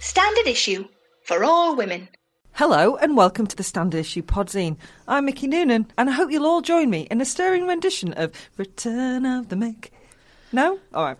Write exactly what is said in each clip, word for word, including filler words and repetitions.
Standard Issue, for all women. Hello and welcome to the Standard Issue Podzine. I'm Mickey Noonan and I hope you'll all join me in a stirring rendition of Return of the Mick. No? Alright.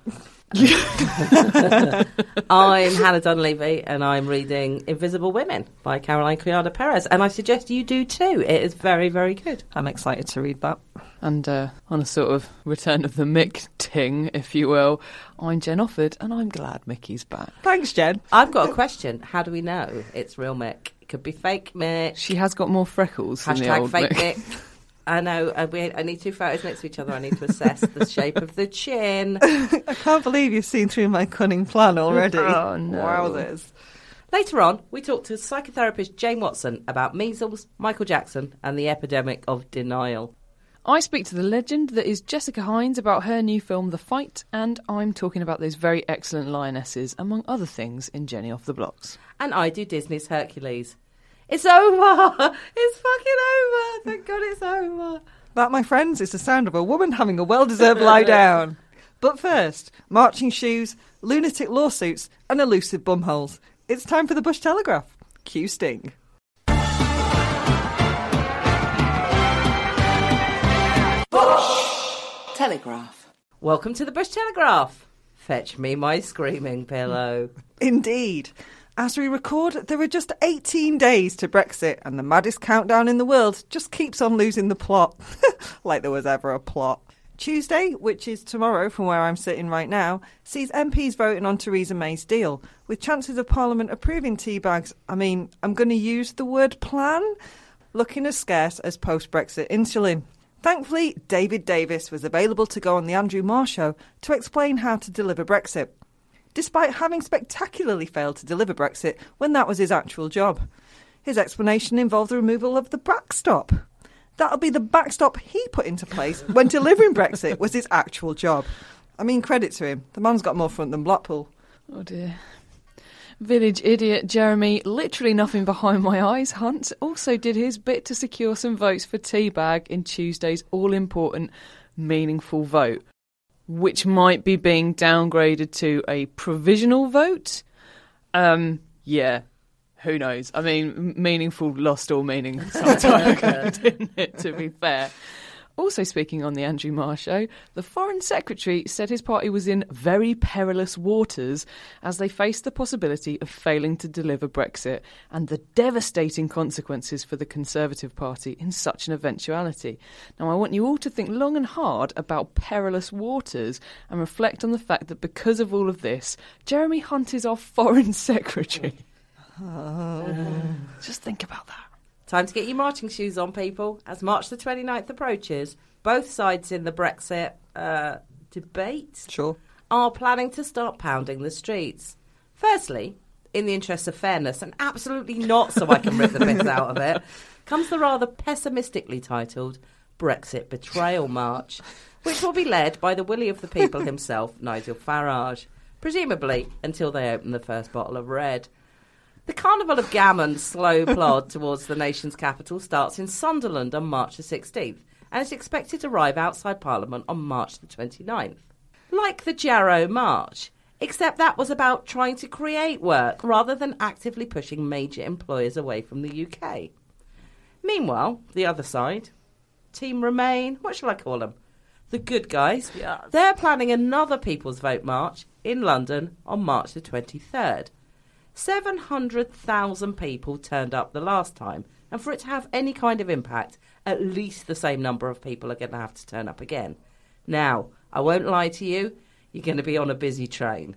I'm Hannah Dunleavy and I'm reading Invisible Women by Caroline Criado Perez, and I suggest you do too. It is very, very good. I'm excited to read that. And uh, on a sort of Return of the Mick ting, if you will, I'm Jen Offord and I'm glad Mickey's back. Thanks, Jen. I've got a question. How do we know it's real Mick? It could be fake Mick. She has got more freckles Hashtag than the old fake Mick. Mick. I know, I, we, I need two photos next to each other. I need to assess the shape of the chin. I can't believe you've seen through my cunning plan already. Oh, no. Wowzers. Later on, we talked to psychotherapist Jane Watson about measles, Michael Jackson and the epidemic of denial. I speak to the legend that is Jessica Hynes about her new film, The Fight, and I'm talking about those very excellent lionesses, among other things, in Jenny Off the Blocks. And I do Disney's Hercules. It's over! It's fucking over! Thank God it's over! That, my friends, is the sound of a woman having a well-deserved lie down. But first, marching shoes, lunatic lawsuits and elusive bumholes. It's time for the Bush Telegraph. Cue Sting. Bush Telegraph. Welcome to the Bush Telegraph. Fetch me my screaming pillow. Indeed. As we record, there are just eighteen days to Brexit and the maddest countdown in the world just keeps on losing the plot. Like there was ever a plot. Tuesday, which is tomorrow from where I'm sitting right now, sees M Ps voting on Theresa May's deal, with chances of Parliament approving tea bags. I mean, I'm going to use the word plan, looking as scarce as post-Brexit insulin. Thankfully, David Davis was available to go on The Andrew Marr Show to explain how to deliver Brexit, despite having spectacularly failed to deliver Brexit when that was his actual job. His explanation involved the removal of the backstop. That'll be the backstop he put into place when delivering Brexit was his actual job. I mean, credit to him. The man's got more front than Blackpool. Oh, dear. Village idiot Jeremy, literally nothing behind my eyes, Hunt, also did his bit to secure some votes for Teabag in Tuesday's all-important meaningful vote, which might be being downgraded to a provisional vote. Um, yeah, who knows? I mean, meaningful lost all meaning some time ago, didn't it, to be fair? Also speaking on the Andrew Marr Show, the Foreign Secretary said his party was in very perilous waters as they faced the possibility of failing to deliver Brexit and the devastating consequences for the Conservative Party in such an eventuality. Now, I want you all to think long and hard about perilous waters and reflect on the fact that because of all of this, Jeremy Hunt is our Foreign Secretary. Oh. Just think about that. Time to get your marching shoes on, people. As March the twenty-ninth approaches, both sides in the Brexit uh, debate sure. are planning to start pounding the streets. Firstly, in the interests of fairness, and absolutely not so I can rip the bits out of it, comes the rather pessimistically titled Brexit Betrayal March, which will be led by the willy of the people himself, Nigel Farage, presumably until they open the first bottle of red. The carnival of gammon's slow plod towards the nation's capital starts in Sunderland on March the sixteenth and is expected to arrive outside Parliament on March the twenty-ninth. Like the Jarrow March, except that was about trying to create work rather than actively pushing major employers away from the U K. Meanwhile, the other side, Team Remain, what shall I call them? the good guys, yeah. they're planning another People's Vote March in London on March the twenty-third. seven hundred thousand people turned up the last time, and for it to have any kind of impact, at least the same number of people are going to have to turn up again. Now, I won't lie to you, you're going to be on a busy train.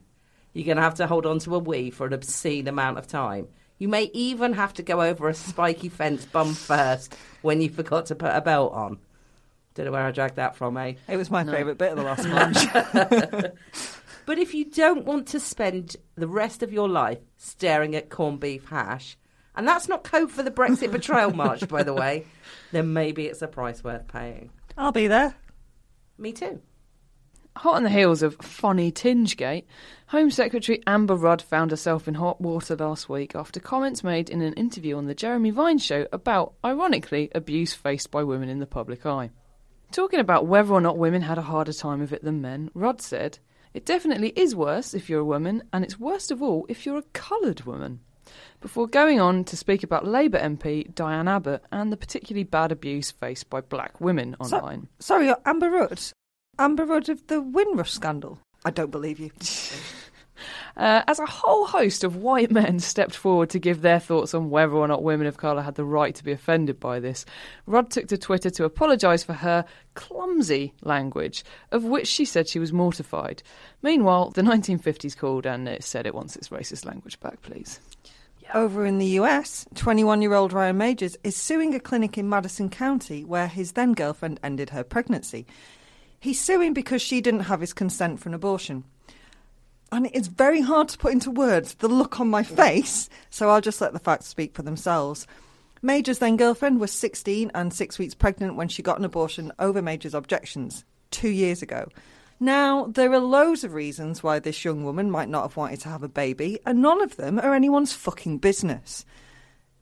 You're going to have to hold on to a wee for an obscene amount of time. You may even have to go over a spiky fence bum first when you forgot to put a belt on. Don't know where I dragged that from, eh? It was my no. favourite bit of the last March. But if you don't want to spend the rest of your life staring at corned beef hash, and that's not code for the Brexit Betrayal March, by the way, then maybe it's a price worth paying. I'll be there. Me too. Hot on the heels of Fonny Tingegate, Home Secretary Amber Rudd found herself in hot water last week after comments made in an interview on the Jeremy Vine Show about, ironically, abuse faced by women in the public eye. Talking about whether or not women had a harder time of it than men, Rudd said, "It definitely is worse if you're a woman, and it's worst of all if you're a coloured woman," before going on to speak about Labour M P Diane Abbott and the particularly bad abuse faced by black women online. So, sorry, Amber Rudd? Amber Rudd of the Windrush scandal? I don't believe you. uh, as a whole host of white men stepped forward to give their thoughts on whether or not women of colour had the right to be offended by this, Rudd took to Twitter to apologise for her clumsy language, of which she said she was mortified. Meanwhile, the nineteen fifties called and it said it wants its racist language back, please. Over in the U S, twenty-one-year-old Ryan Majors is suing a clinic in Madison County where his then-girlfriend ended her pregnancy. He's suing because she didn't have his consent for an abortion. And it's very hard to put into words the look on my face, so I'll just let the facts speak for themselves. Majors' then-girlfriend was sixteen and six weeks pregnant when she got an abortion over Majors' objections two years ago. Now, there are loads of reasons why this young woman might not have wanted to have a baby, and none of them are anyone's fucking business.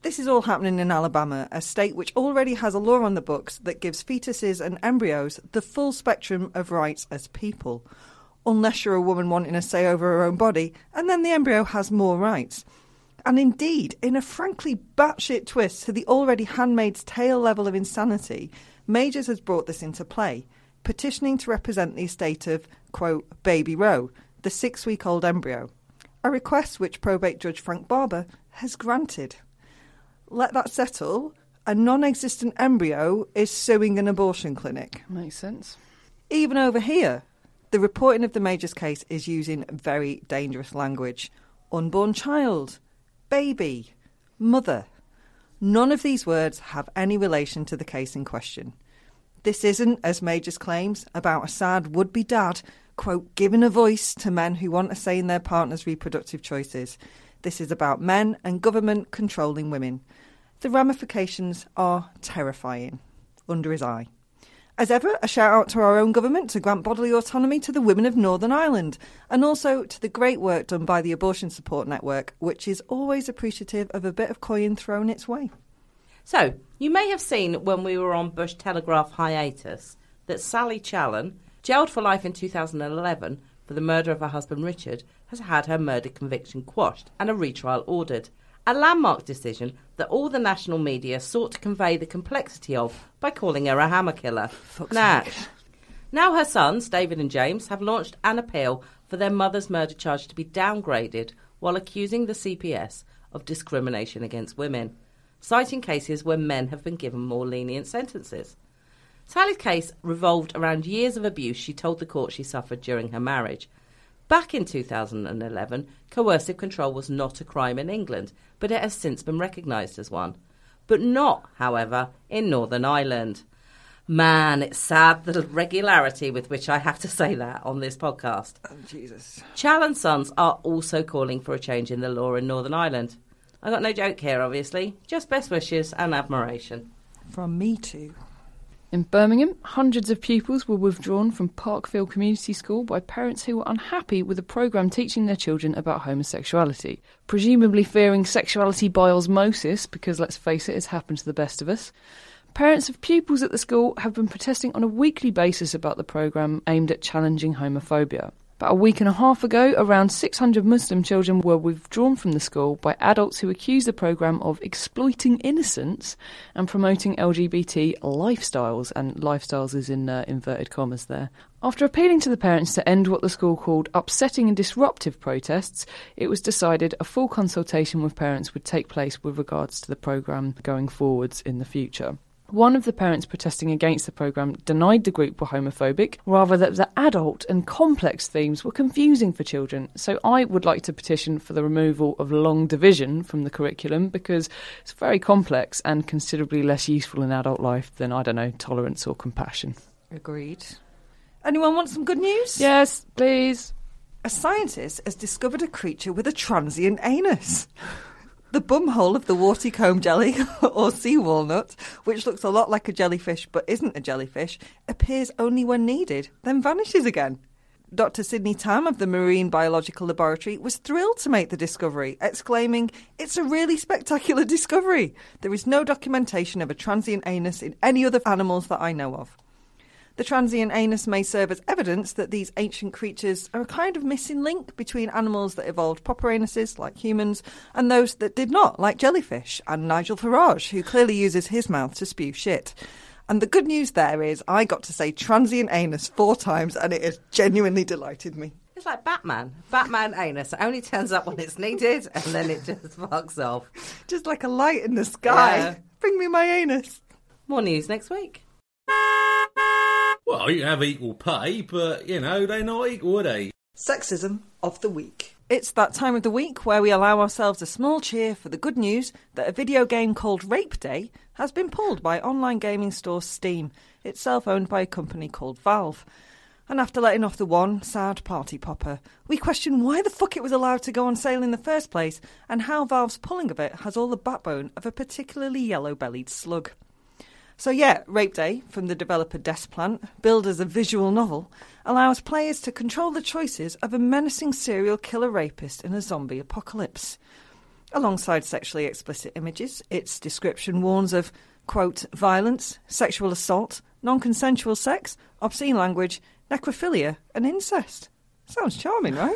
This is all happening in Alabama, a state which already has a law on the books that gives fetuses and embryos the full spectrum of rights as people, unless you're a woman wanting a say over her own body, and then the embryo has more rights. And indeed, in a frankly batshit twist to the already Handmaid's Tale level of insanity, Majors has brought this into play, petitioning to represent the estate of, quote, Baby Roe, the six-week-old embryo, a request which probate judge Frank Barber has granted. Let that settle. A non-existent embryo is suing an abortion clinic. Makes sense. Even over here, the reporting of the Majors case is using very dangerous language. Unborn child, baby, mother. None of these words have any relation to the case in question. This isn't, as Majors claims, about a sad would-be dad, quote, giving a voice to men who want a say in their partner's reproductive choices. This is about men and government controlling women. The ramifications are terrifying. Under his eye. As ever, a shout out to our own government to grant bodily autonomy to the women of Northern Ireland, and also to the great work done by the Abortion Support Network, which is always appreciative of a bit of coin thrown its way. So, you may have seen when we were on Bush Telegraph hiatus that Sally Challen, jailed for life in two thousand eleven for the murder of her husband Richard, has had her murder conviction quashed and a retrial ordered. A landmark decision that all the national media sought to convey the complexity of by calling her a hammer killer. Now, now her sons, David and James, have launched an appeal for their mother's murder charge to be downgraded while accusing the C P S of discrimination against women, citing cases where men have been given more lenient sentences. Sally's case revolved around years of abuse she told the court she suffered during her marriage. Back in two thousand eleven, coercive control was not a crime in England, but it has since been recognised as one. But not, however, in Northern Ireland. Man, it's sad the regularity with which I have to say that on this podcast. Oh, Jesus. Challen's sons are also calling for a change in the law in Northern Ireland. I got no joke here, obviously. Just best wishes and admiration. From me too. In Birmingham, hundreds of pupils were withdrawn from Parkfield Community School by parents who were unhappy with a programme teaching their children about homosexuality, presumably fearing sexuality by osmosis, because let's face it, it's happened to the best of us. Parents of pupils at the school have been protesting on a weekly basis about the programme aimed at challenging homophobia. But a week and a half ago, around six hundred Muslim children were withdrawn from the school by adults who accused the programme of exploiting innocence and promoting L G B T lifestyles, and lifestyles is in uh, inverted commas there. After appealing to the parents to end what the school called upsetting and disruptive protests, it was decided a full consultation with parents would take place with regards to the programme going forwards in the future. One of the parents protesting against the programme denied the group were homophobic, rather that the adult and complex themes were confusing for children. So I would like to petition for the removal of long division from the curriculum, because it's very complex and considerably less useful in adult life than, I don't know, tolerance or compassion. Agreed. Anyone want some good news? Yes, please. A scientist has discovered a creature with a transient anus. The bumhole of the warty comb jelly, or sea walnut, which looks a lot like a jellyfish but isn't a jellyfish, appears only when needed, then vanishes again. Doctor Sidney Tam of the Marine Biological Laboratory was thrilled to make the discovery, exclaiming, "It's a really spectacular discovery. There is no documentation of a transient anus in any other animals that I know of." The transient anus may serve as evidence that these ancient creatures are a kind of missing link between animals that evolved proper anuses, like humans, and those that did not, like jellyfish and Nigel Farage, who clearly uses his mouth to spew shit. And the good news there is I got to say transient anus four times, and it has genuinely delighted me. It's like Batman. Batman anus. It only turns up when it's needed, and then it just fucks off. Just like a light in the sky. Yeah. Bring me my anus. More news next week. Well, you have equal pay, but, you know, they're not equal, are they? Sexism of the week. It's that time of the week where we allow ourselves a small cheer for the good news that a video game called Rape Day has been pulled by online gaming store Steam, itself owned by a company called Valve. And after letting off the one sad party popper, we question why the fuck it was allowed to go on sale in the first place and how Valve's pulling of it has all the backbone of a particularly yellow-bellied slug. So yeah, Rape Day, from the developer Desplant, billed as a visual novel, allows players to control the choices of a menacing serial killer rapist in a zombie apocalypse. Alongside sexually explicit images, its description warns of, quote, violence, sexual assault, non-consensual sex, obscene language, necrophilia and incest. Sounds charming, right?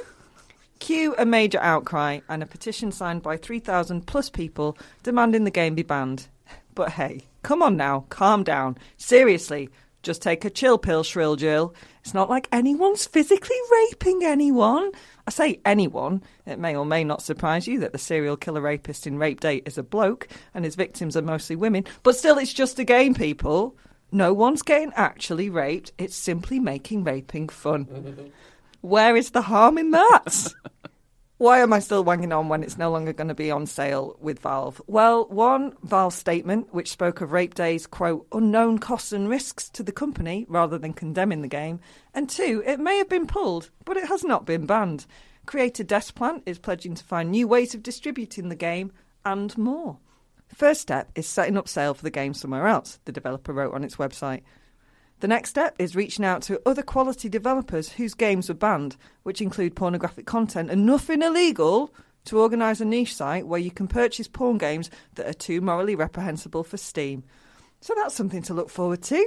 Cue a major outcry and a petition signed by three thousand plus people demanding the game be banned. But hey, come on now, calm down. Seriously, just take a chill pill, Shrill Jill. It's not like anyone's physically raping anyone. I say anyone. It may or may not surprise you that the serial killer rapist in Rape Day is a bloke and his victims are mostly women. But still, it's just a game, people. No one's getting actually raped. It's simply making raping fun. Where is the harm in that? Why am I still wanging on when it's no longer going to be on sale with Valve? Well, one, Valve's statement, which spoke of Rape Day's, quote, unknown costs and risks to the company, rather than condemning the game. And two, it may have been pulled, but it has not been banned. Creator Desplant is pledging to find new ways of distributing the game and more. First step is setting up sale for the game somewhere else, the developer wrote on its website. The next step is reaching out to other quality developers whose games were banned, which include pornographic content and nothing illegal, to organise a niche site where you can purchase porn games that are too morally reprehensible for Steam. So that's something to look forward to.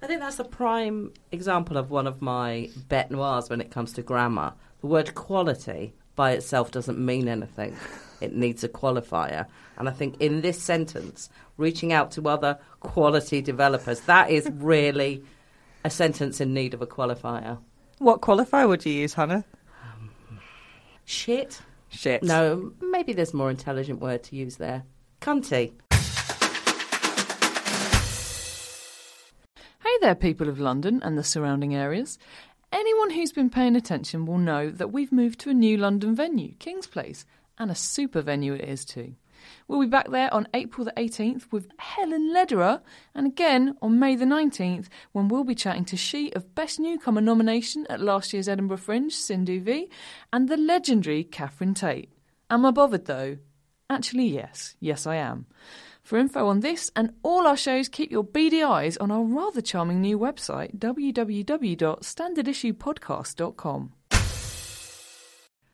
I think that's a prime example of one of my bête noirs when it comes to grammar. The word quality by itself doesn't mean anything. It needs a qualifier. And I think in this sentence, reaching out to other quality developers, that is really a sentence in need of a qualifier. What qualifier would you use, Hannah? Um, shit. Shit. No, maybe there's a more intelligent word to use there. Cunty. Hey there, people of London and the surrounding areas. Anyone who's been paying attention will know that we've moved to a new London venue, King's Place, and a super venue it is too. We'll be back there on April the eighteenth with Helen Lederer, and again on May the nineteenth when we'll be chatting to she of Best Newcomer nomination at last year's Edinburgh Fringe, Sindhu V, and the legendary Catherine Tate. Am I bothered though? Actually, yes. Yes, I am. For info on this and all our shows, keep your beady eyes on our rather charming new website, w w w dot standard issue podcast dot com.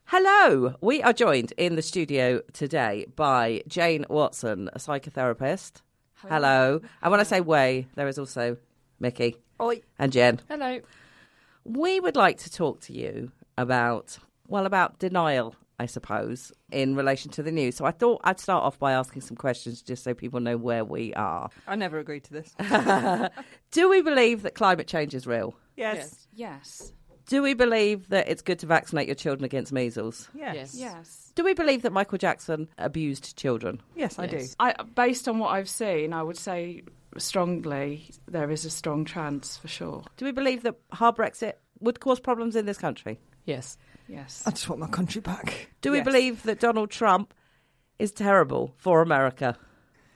Hello! We are joined in the studio today by Jane Watson, a psychotherapist. Hello. Hello. And when I say we, there is also Mickey. Oi. And Jen. Hello. We would like to talk to you about, well, about denial, I suppose, in relation to the news. So I thought I'd start off by asking some questions just so people know where we are. I never agreed to this. Do we believe that climate change is real? Yes. Yes. Do we believe that it's good to vaccinate your children against measles? Yes. Yes. Do we believe that Michael Jackson abused children? Yes, I yes. do. I, based on what I've seen, I would say strongly there is a strong chance for sure. Do we believe that hard Brexit would cause problems in this country? Yes. Yes. I just want my country back. Do we yes. believe that Donald Trump is terrible for America?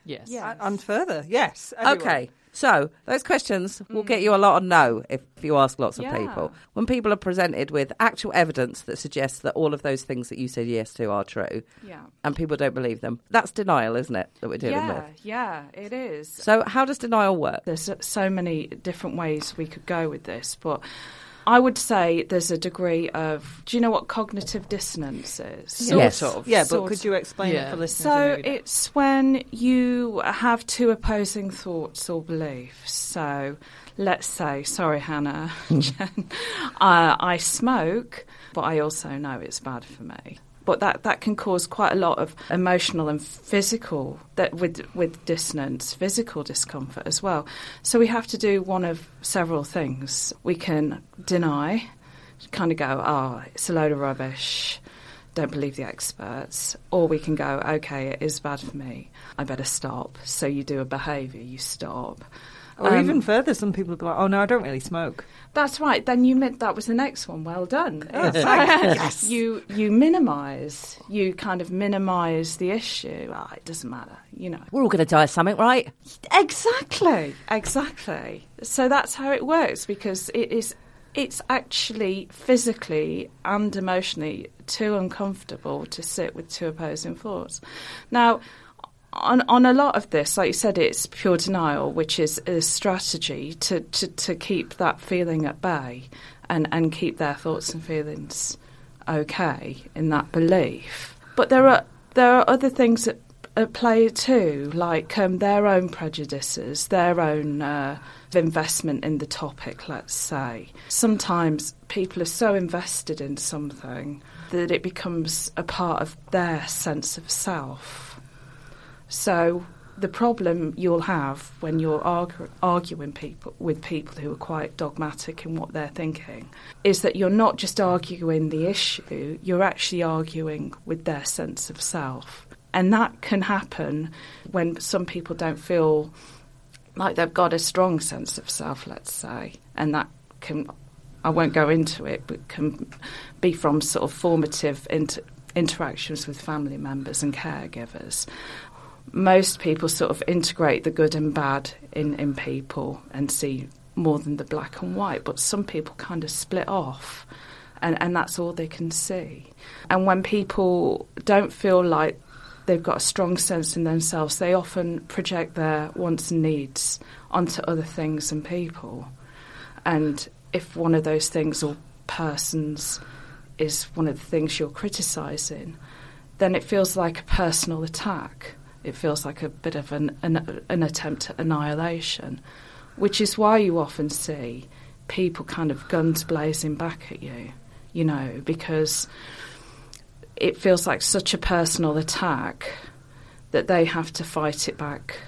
Yes. yes. And further, yes. Everyone. Okay. So those questions will get you a lot of no if you ask lots yeah. of people. When people are presented with actual evidence that suggests that all of those things that you said yes to are true yeah. and people don't believe them, that's denial, isn't it, that we're dealing yeah, with? Yeah, yeah, it is. So how does denial work? There's so many different ways we could go with this, but I would say there's a degree of, do you know what cognitive dissonance is? Yes. Sort of. Yeah, but sort could you explain yeah. it for listeners? So it's when you have two opposing thoughts or beliefs. So let's say, sorry, Hannah, Jen, uh, I smoke, but I also know it's bad for me. But that, that can cause quite a lot of emotional and physical, that with with dissonance, physical discomfort as well. So we have to do one of several things. We can deny, kind of go, oh, it's a load of rubbish, don't believe the experts. Or we can go, okay, it is bad for me, I better stop. So you do a behaviour, you stop. Or um, even further, some people go, oh, no, I don't really smoke. That's right. Then you meant that was the next one. Well done. Oh, yes. You you minimise. You kind of minimise the issue. Oh, it doesn't matter, you know. We're all going to die of something, right? Exactly. Exactly. So that's how it works, because it is, it's actually physically and emotionally too uncomfortable to sit with two opposing thoughts. Now, On, on a lot of this, like you said, it's pure denial, which is a strategy to, to, to keep that feeling at bay and, and keep their thoughts and feelings okay in that belief. But there are there are other things at, at play too, like um, their own prejudices, their own uh, investment in the topic, let's say. Sometimes people are so invested in something that it becomes a part of their sense of self. So the problem you'll have when you're argu- arguing people with people who are quite dogmatic in what they're thinking is that you're not just arguing the issue, you're actually arguing with their sense of self. And that can happen when some people don't feel like they've got a strong sense of self, let's say. And that can, I won't go into it, but can be from sort of formative inter- interactions with family members and caregivers. Most people sort of integrate the good and bad in, in people and see more than the black and white, but some people kind of split off and, and that's all they can see. And when people don't feel like they've got a strong sense in themselves, they often project their wants and needs onto other things and people. And if one of those things or persons is one of the things you're criticising, then it feels like a personal attack. It feels like a bit of an, an an attempt at annihilation, which is why you often see people kind of guns blazing back at you, you know, because it feels like such a personal attack that they have to fight it back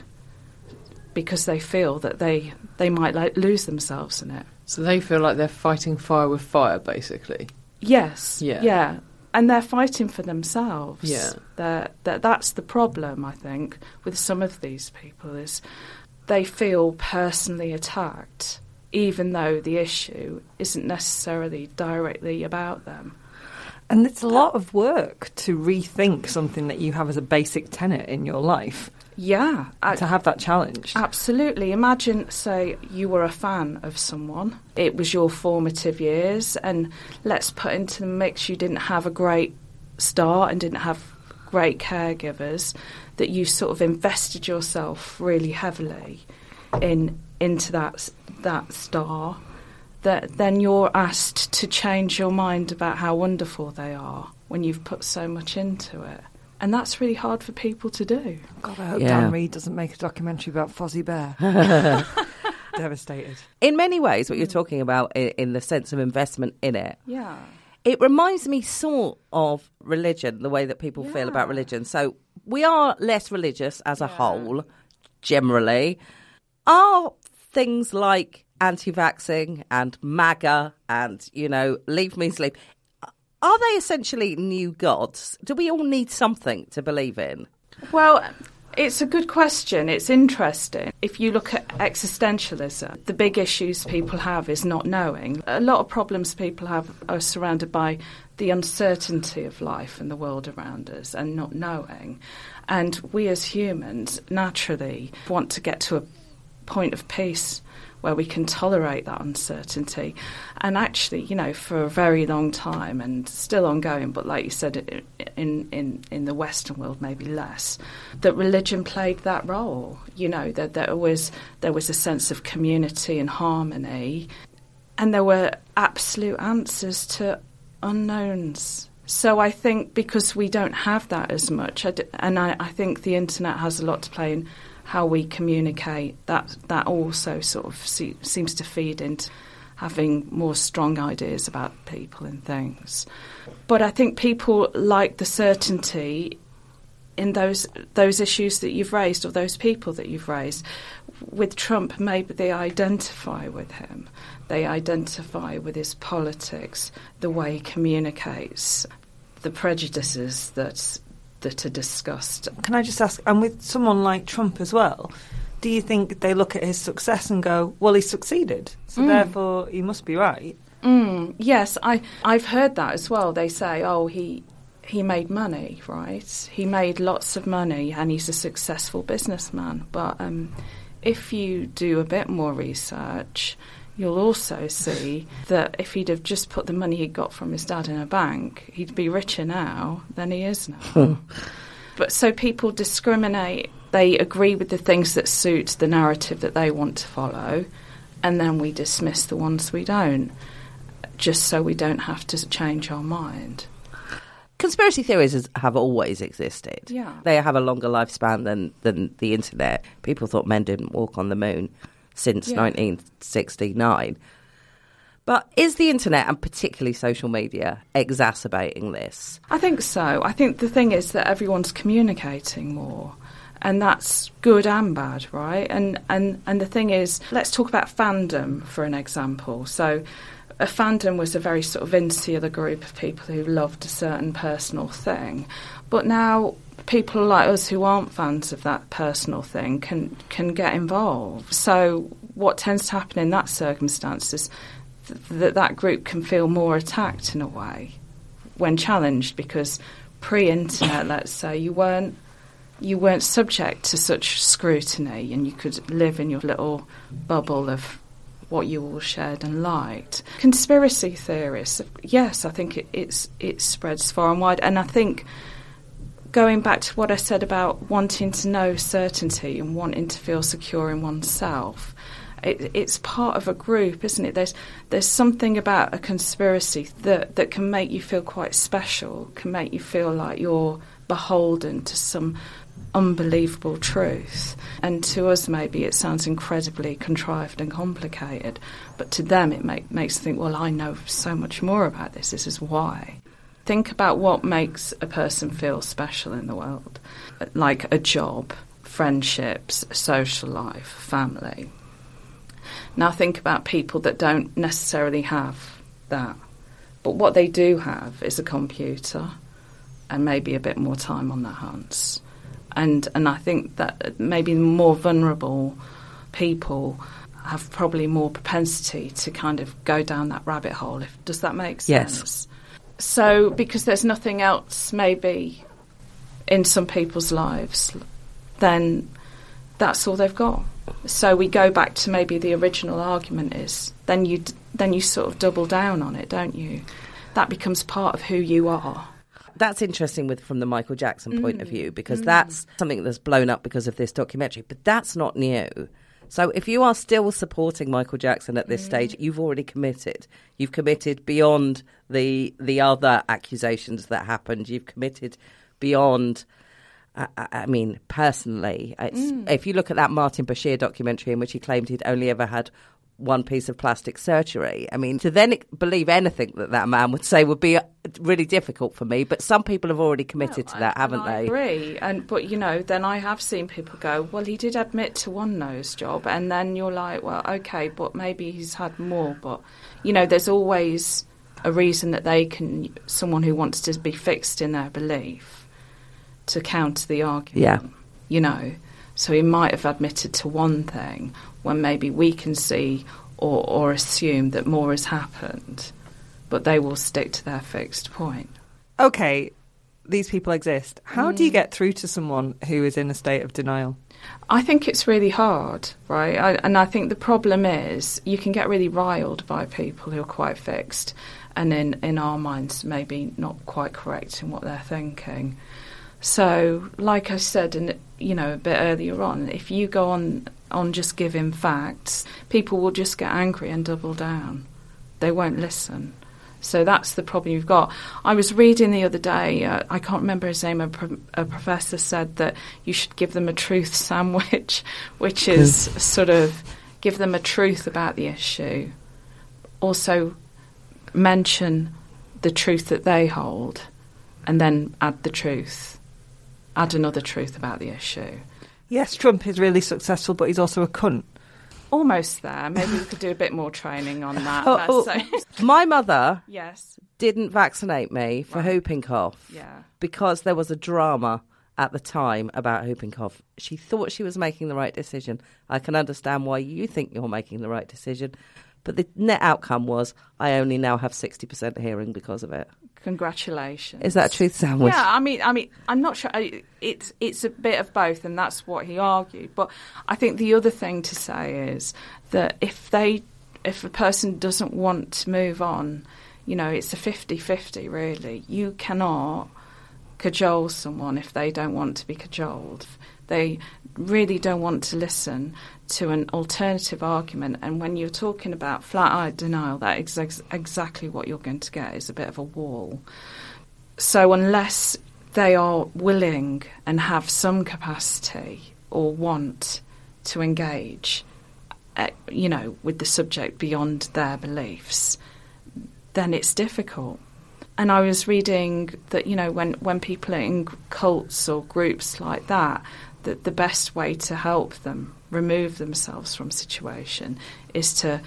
because they feel that they, they might like lose themselves in it. So they feel like they're fighting fire with fire, basically. Yes, yeah. yeah. And they're fighting for themselves. Yeah. They're, they're, that's the problem, I think, with some of these people, is they feel personally attacked, even though the issue isn't necessarily directly about them. And it's a lot of work to rethink something that you have as a basic tenet in your life. Yeah. I, to have that challenged. Absolutely. Imagine, say, you were a fan of someone. It was your formative years, and let's put into the mix you didn't have a great start and didn't have great caregivers, that you sort of invested yourself really heavily in into that that star, that then you're asked to change your mind about how wonderful they are when you've put so much into it. And that's really hard for people to do. God, I hope yeah. Dan Reed doesn't make a documentary about Fozzie Bear. Devastated. In many ways, what you're talking about in, in the sense of investment in it yeah. It reminds me sort of religion, the way that people yeah. feel about religion. So we are less religious as yeah. a whole, generally. Are things like anti-vaxxing and MAGA and, you know, leave me sleep, are they essentially new gods? Do we all need something to believe in? Well, it's a good question. It's interesting. If you look at existentialism, the big issues people have is not knowing. A lot of problems people have are surrounded by the uncertainty of life and the world around us and not knowing. And we as humans naturally want to get to a point of peace where we can tolerate that uncertainty. And actually, you know, for a very long time and still ongoing, but like you said, in in, in the Western world, maybe less, that religion played that role. You know, that there was, there was a sense of community and harmony, and there were absolute answers to unknowns. So I think because we don't have that as much, I d- and I, I think the internet has a lot to play in how we communicate, that that also sort of see, seems to feed into having more strong ideas about people and things. But I think people like the certainty in those those issues that you've raised or those people that you've raised. With Trump, maybe they identify with him. They identify with his politics, the way he communicates, the prejudices that... that are discussed. Can I just ask, and with someone like Trump as well, do you think they look at his success and go, well, he succeeded, so mm. therefore he must be right? Mm. Yes, I, I've heard that as well. They say, oh, he he made money, right? He made lots of money and he's a successful businessman. But um, if you do a bit more research, you'll also see that if he'd have just put the money he got from his dad in a bank, he'd be richer now than he is now. But so people discriminate. They agree with the things that suit the narrative that they want to follow, and then we dismiss the ones we don't, just so we don't have to change our mind. Conspiracy theories have always existed. Yeah. They have a longer lifespan than, than the internet. People thought men didn't walk on the moon since yeah. nineteen sixty-nine. But is the internet, and particularly social media, exacerbating this? I think so. I think the thing is that everyone's communicating more, and that's good and bad, right? And and, and the thing is, let's talk about fandom for an example. So a fandom was a very sort of insular group of people who loved a certain personal thing. But now people like us who aren't fans of that personal thing can can get involved. So what tends to happen in that circumstance is th- that that group can feel more attacked in a way when challenged, because pre-internet, let's say, you weren't you weren't subject to such scrutiny and you could live in your little bubble of what you all shared and liked. Conspiracy theorists, yes, I think it, it's it spreads far and wide, and I think, going back to what I said about wanting to know certainty and wanting to feel secure in oneself, it, it's part of a group, isn't it? There's there's something about a conspiracy that, that can make you feel quite special, can make you feel like you're beholden to some unbelievable truth. And to us, maybe it sounds incredibly contrived and complicated, but to them it make, makes them think, well, I know so much more about this, this is why. Think about what makes a person feel special in the world, like a job, friendships, social life, family. Now think about people that don't necessarily have that, but what they do have is a computer and maybe a bit more time on their hands. And and I think that maybe more vulnerable people have probably more propensity to kind of go down that rabbit hole. If, does that make sense? Yes. So, because there's nothing else maybe in some people's lives, then that's all they've got. So we go back to maybe the original argument is, then you then you sort of double down on it, don't you? That becomes part of who you are. That's interesting with from the Michael Jackson point mm. of view, because mm. that's something that's blown up because of this documentary, but that's not new. So if you are still supporting Michael Jackson at this mm. stage, you've already committed. You've committed beyond the the other accusations that happened. You've committed beyond, uh, I mean, personally. It's, mm. if you look at that Martin Bashir documentary in which he claimed he'd only ever had one piece of plastic surgery. I mean, to then believe anything that that man would say would be really difficult for me, but some people have already committed well, to that, I, haven't I they? I agree. And, but, you know, then I have seen people go, well, he did admit to one nose job, and then you're like, well, OK, but maybe he's had more. But, you know, there's always a reason that they can, someone who wants to be fixed in their belief, to counter the argument, yeah. you know. So he might have admitted to one thing when maybe we can see or, or assume that more has happened, but they will stick to their fixed point. Okay, these people exist. How mm. do you get through to someone who is in a state of denial? I think it's really hard, right? I, and I think the problem is you can get really riled by people who are quite fixed and in, in our minds maybe not quite correct in what they're thinking. So, like I said, and you know, a bit earlier on, if you go on, on just giving facts, people will just get angry and double down. They won't listen. So that's the problem you've got. I was reading the other day, uh, I can't remember his name, a, pro- a professor said that you should give them a truth sandwich, which is sort of give them a truth about the issue. Also mention the truth that they hold and then add the truth. Add another truth about the issue. Yes, Trump is really successful, but he's also a cunt. Almost there. Maybe we could do a bit more training on that. oh, oh. So. My mother yes. didn't vaccinate me for right. whooping cough yeah. because there was a drama at the time about whooping cough. She thought she was making the right decision. I can understand why you think you're making the right decision. But the net outcome was I only now have sixty percent hearing because of it. Congratulations. Is that a truth sandwich? Yeah, I mean, I mean, I'm not sure. It's it's a bit of both, and that's what he argued. But I think the other thing to say is that if they, if a person doesn't want to move on, you know, it's a fifty-fifty, really. You cannot cajole someone if they don't want to be cajoled. They really don't want to listen to an alternative argument. And when you're talking about flat-eyed denial, that is ex- exactly what you're going to get, is a bit of a wall. So unless they are willing and have some capacity or want to engage, uh, you know, with the subject beyond their beliefs, then it's difficult. And I was reading that, you know, when, when people are in cults or groups like that, that the best way to help them remove themselves from situation is to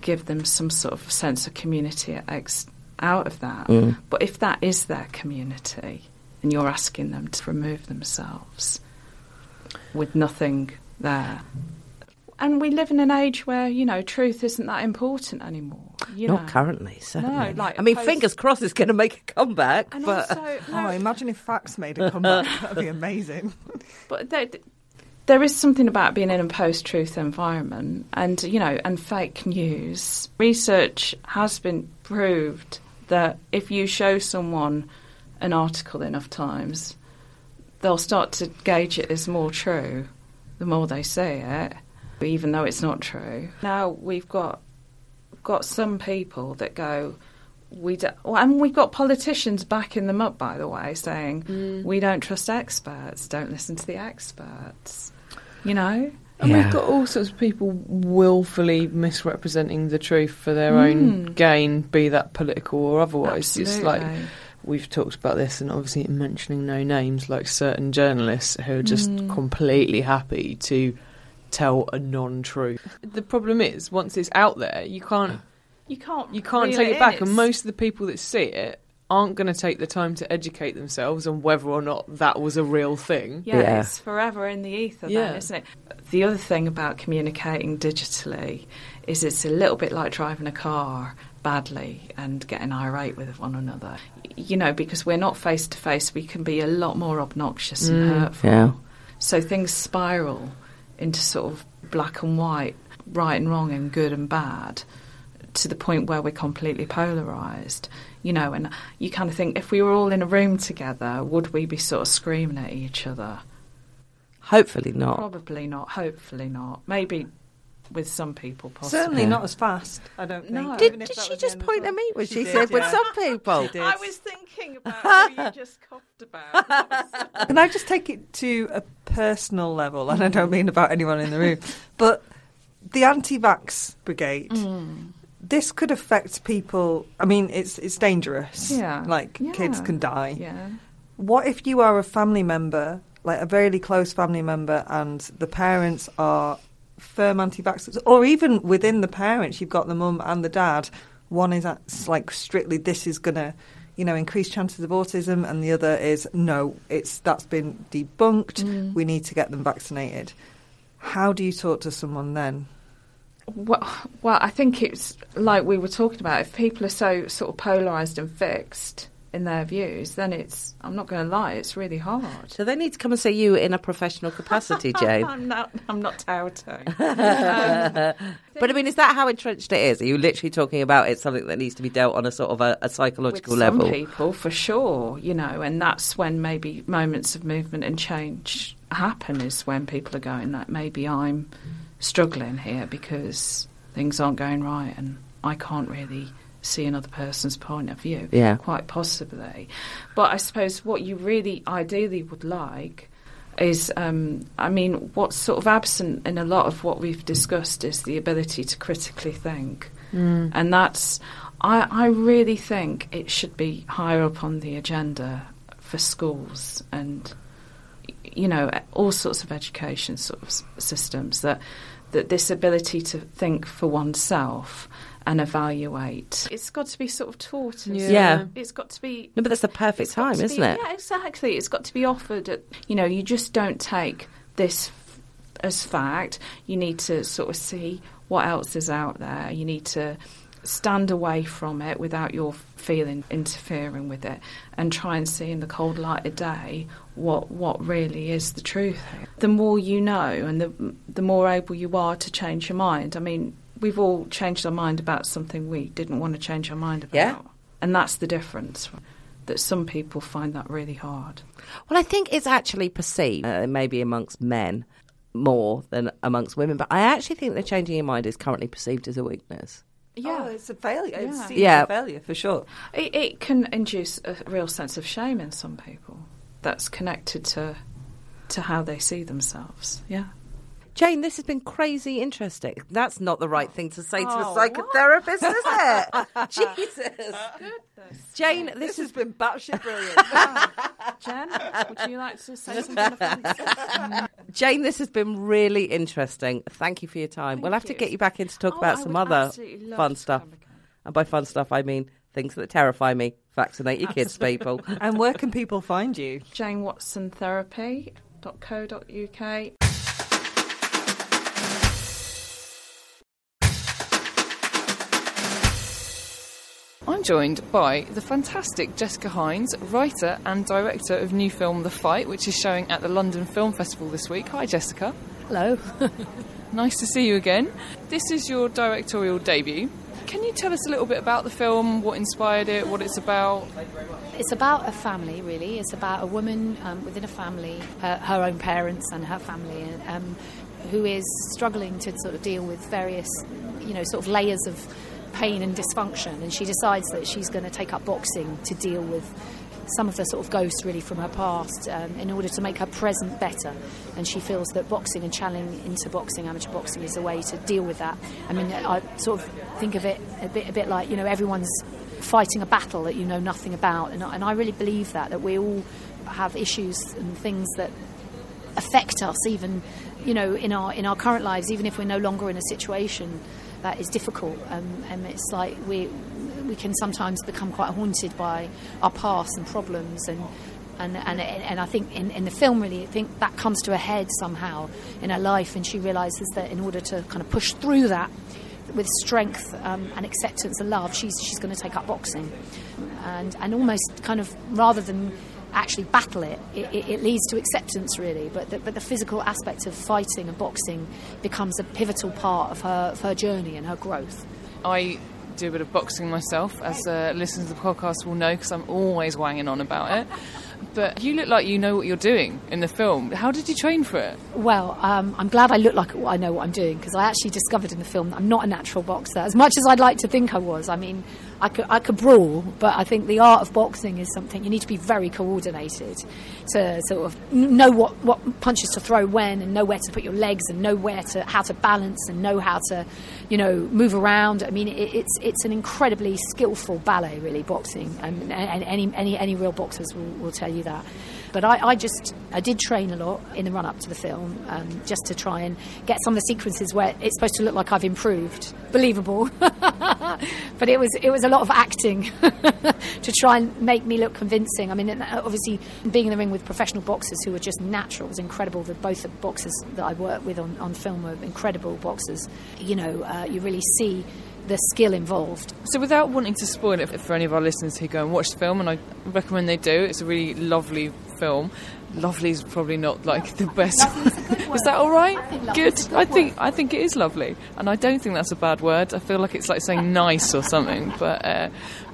give them some sort of sense of community ex- out of that. Mm. But if that is their community and you're asking them to remove themselves with nothing there. And we live in an age where, you know, truth isn't that important anymore. You Not know. Currently, certainly. No, like I mean, post- fingers crossed it's going to make a comeback. And but also, no. Oh, imagine if facts made a comeback. That would be amazing. But there, there is something about being in a post-truth environment and, you know, and fake news. Research has been proved that if you show someone an article enough times, they'll start to gauge it as more true the more they see it. Even though it's not true. Now we've got got some people that go, we do, and we've got politicians backing them up, by the way, saying, mm. we don't trust experts, don't listen to the experts, you know? And yeah. we've got all sorts of people willfully misrepresenting the truth for their mm. own gain, be that political or otherwise. Absolutely. It's like, we've talked about this and obviously mentioning no names, like certain journalists who are just mm. completely happy to tell a non-truth. The problem is, once it's out there, you can't you can't you can't take it back, it and most of the people that see it aren't going to take the time to educate themselves on whether or not that was a real thing. Yeah, yeah. It's forever in the ether, yeah. then, isn't it? The other thing about communicating digitally is it's a little bit like driving a car badly and getting irate with one another. You know, because we're not face to face, we can be a lot more obnoxious mm. and hurtful. Yeah. So things spiral into sort of black and white, right and wrong and good and bad, to the point where we're completely polarised, you know, and you kind of think, if we were all in a room together, would we be sort of screaming at each other? Hopefully not. Probably not, hopefully not. Maybe with some people, possibly. Certainly not as fast, I don't think. No. Did, did she just point at me when she, she did, said, yeah. with some people? I was thinking about who you just coughed about. Can I just take it to a personal level? And I don't mean about anyone in the room. But the anti-vax brigade, mm. this could affect people. I mean, it's it's dangerous. Yeah. Like, yeah. kids can die. Yeah. What if you are a family member, like a very close family member, and the parents are firm anti-vaxxers, or even within the parents, you've got the mum and the dad. One is like strictly, this is going to, you know, increase chances of autism, and the other is, no, it's that's been debunked. Mm. We need to get them vaccinated. How do you talk to someone then? Well, well, I think it's like we were talking about. If people are so sort of polarised and fixed in their views, then it's, I'm not going to lie, it's really hard. So they need to come and see you in a professional capacity, Jane. I'm not I'm not touting. um, but I mean, is that how entrenched it is? Are you literally talking about it's something that needs to be dealt on a sort of a, a psychological with level? Some people, for sure, you know, and that's when maybe moments of movement and change happen, is when people are going, like, maybe I'm struggling here because things aren't going right and I can't really see another person's point of view. Yeah. Quite possibly. But I suppose what you really ideally would like is, um, I mean, what's sort of absent in a lot of what we've discussed is the ability to critically think. Mm. And that's, I, I really think it should be higher up on the agenda for schools and, you know, all sorts of education sort of systems, that, that this ability to think for oneself and evaluate. It's got to be sort of taught. Yeah. yeah. It's got to be... No, but that's the perfect time, isn't it? Yeah, exactly. It's got to be offered at, you know, you just don't take this f- as fact. You need to sort of see what else is out there. You need to stand away from it without your feeling interfering with it, and try and see in the cold light of day what what really is the truth. The more you know, and the the more able you are to change your mind. I mean... We've all changed our mind about something we didn't want to change our mind about. Yeah. And that's the difference, that some people find that really hard. Well, I think it's actually perceived, uh, maybe amongst men more than amongst women, but I actually think that changing your mind is currently perceived as a weakness. Yeah, oh, it's a failure. Yeah. It's yeah. a failure, for sure. It, it can induce a real sense of shame in some people that's connected to to how they see themselves, yeah. Jane, this has been crazy interesting. That's not the right thing to say to oh, a psychotherapist, what? Is it? Jesus. Goodness. Jane, this, this has, has been batshit brilliant. Oh. Jen, would you like to say something? Jane, this has been really interesting. Thank you for your time. Thank we'll have you. to get you back in to talk oh, about I some other fun stuff. And by fun stuff, I mean things that terrify me. Vaccinate your absolutely. kids, people. And where can people find you? jane watson therapy dot co dot uk. I'm joined by the fantastic Jessica Hynes, writer and director of new film The Fight, which is showing at the London Film Festival this week. Hi, Jessica. Hello. Nice to see you again. This is your directorial debut. Can you tell us a little bit about the film, what inspired it, what it's about? It's about a family, really. It's about a woman um, within a family, her, her own parents and her family, um, who is struggling to sort of deal with various, you know, sort of layers of pain and dysfunction, and she decides that she's going to take up boxing to deal with some of the sort of ghosts really from her past, um, in order to make her present better. And she feels that boxing and channeling into boxing, amateur boxing, is a way to deal with that. I mean, I sort of think of it a bit a bit like, you know, everyone's fighting a battle that you know nothing about, and, and I really believe that that we all have issues and things that affect us, even, you know, in our in our current lives, even if we're no longer in a situation that is difficult, um, and it's like we we can sometimes become quite haunted by our past and problems, and and and, and I think in, in the film really, I think that comes to a head somehow in her life, and she realises that in order to kind of push through that with strength um, and acceptance and love, she's she's going to take up boxing, and and almost kind of rather than actually battle it, it, it leads to acceptance really, but the, but the physical aspect of fighting and boxing becomes a pivotal part of her of her journey and her growth. I do a bit of boxing myself, as uh, listeners to the podcast will know, because I'm always wanging on about it. But you look like you know what you're doing in the film. How did you train for it? Well, um, I'm glad I look like I know what I'm doing, because I actually discovered in the film that I'm not a natural boxer, as much as I'd like to think I was. I mean, I could, I could brawl, but I think the art of boxing is something you need to be very coordinated to sort of know what, what punches to throw when, and know where to put your legs, and know where to how to balance, and know how to, you know, move around. I mean, it, it's it's an incredibly skillful ballet, really, boxing, and, and any any any real boxers will, will tell you that. But I, I just I did train a lot in the run up to the film, um, just to try and get some of the sequences where it's supposed to look like I've improved, believable. But it was it was a lot of acting to try and make me look convincing. I mean, obviously being in the ring with professional boxers who were just natural, it was incredible. That both the boxers that I worked with on, on film were incredible boxers. You know, uh, you really see the skill involved. So without wanting to spoil it for any of our listeners who go and watch the film, and I recommend they do, it's a really lovely film. Lovely is probably not like the best. Is that all right? I good. good. I think I think it is lovely, and I don't think that's a bad word. I feel like it's like saying nice or something, but uh,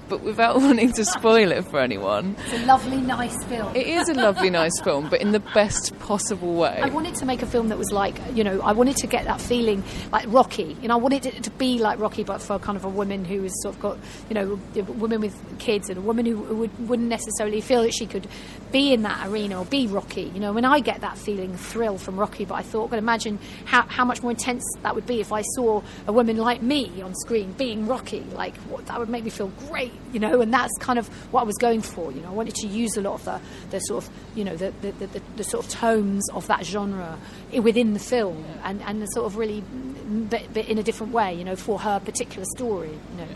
but without wanting to spoil it for anyone. It's a lovely, nice film. It is a lovely, nice film, but in the best possible way. I wanted to make a film that was like, you know, I wanted to get that feeling like Rocky. You know, I wanted it to be like Rocky, but for kind of a woman who has sort of got, you know, a woman with kids, and a woman who would, wouldn't necessarily feel that she could be in that arena or be Rocky. You know, when I get that feeling, thrill from Rocky, but I thought, well, imagine how, how much more intense that would be if I saw a woman like me on screen being Rocky. Like, what, that would make me feel great. You know, and that's kind of what I was going for. You know, I wanted to use a lot of the, the sort of, you know, the the, the the sort of tones of that genre within the film, and and the sort of really, but, but in a different way. You know, for her particular story. You know,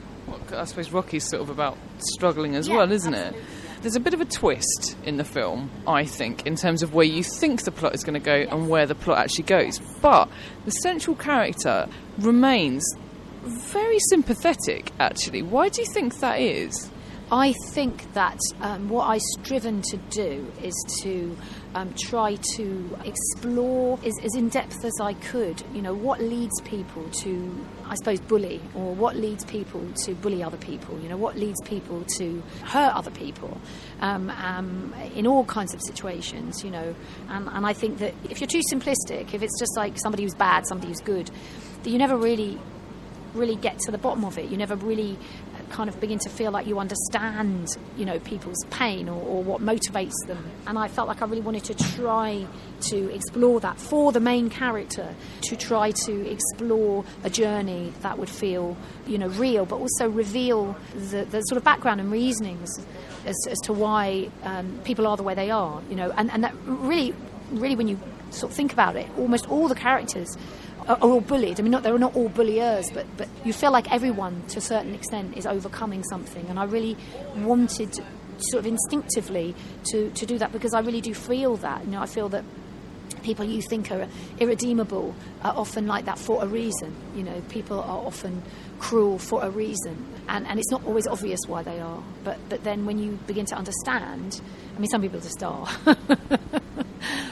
well, I suppose Rocky's sort of about struggling as yeah, well, isn't absolutely. it? There's a bit of a twist in the film, I think, in terms of where you think the plot is going to go yes. and where the plot actually goes. But the central character remains very sympathetic, actually. Why do you think that is? I think that um, what I've striven to do is to um, try to explore as, as in depth as I could, you know, what leads people to, I suppose, bully, or what leads people to bully other people, you know, what leads people to hurt other people um, um, in all kinds of situations, you know. And, and I think that if you're too simplistic, if it's just like somebody who's bad, somebody who's good, that you never really... really get to the bottom of it. You never really kind of begin to feel like you understand, you know, people's pain, or, or what motivates them. And I felt like I really wanted to try to explore that for the main character, to try to explore a journey that would feel, you know, real, but also reveal the, the sort of background and reasonings as, as to why um, people are the way they are, you know. And, and that really, really, when you sort of think about it, almost all the characters are all bullied. I mean, not, they're not all bulliers, but, but you feel like everyone, to a certain extent, is overcoming something. And I really wanted, sort of instinctively, to, to do that, because I really do feel that. You know, I feel that people you think are irredeemable are often like that for a reason. You know, people are often cruel for a reason, and and it's not always obvious why they are. But, but then when you begin to understand, I mean, some people just are.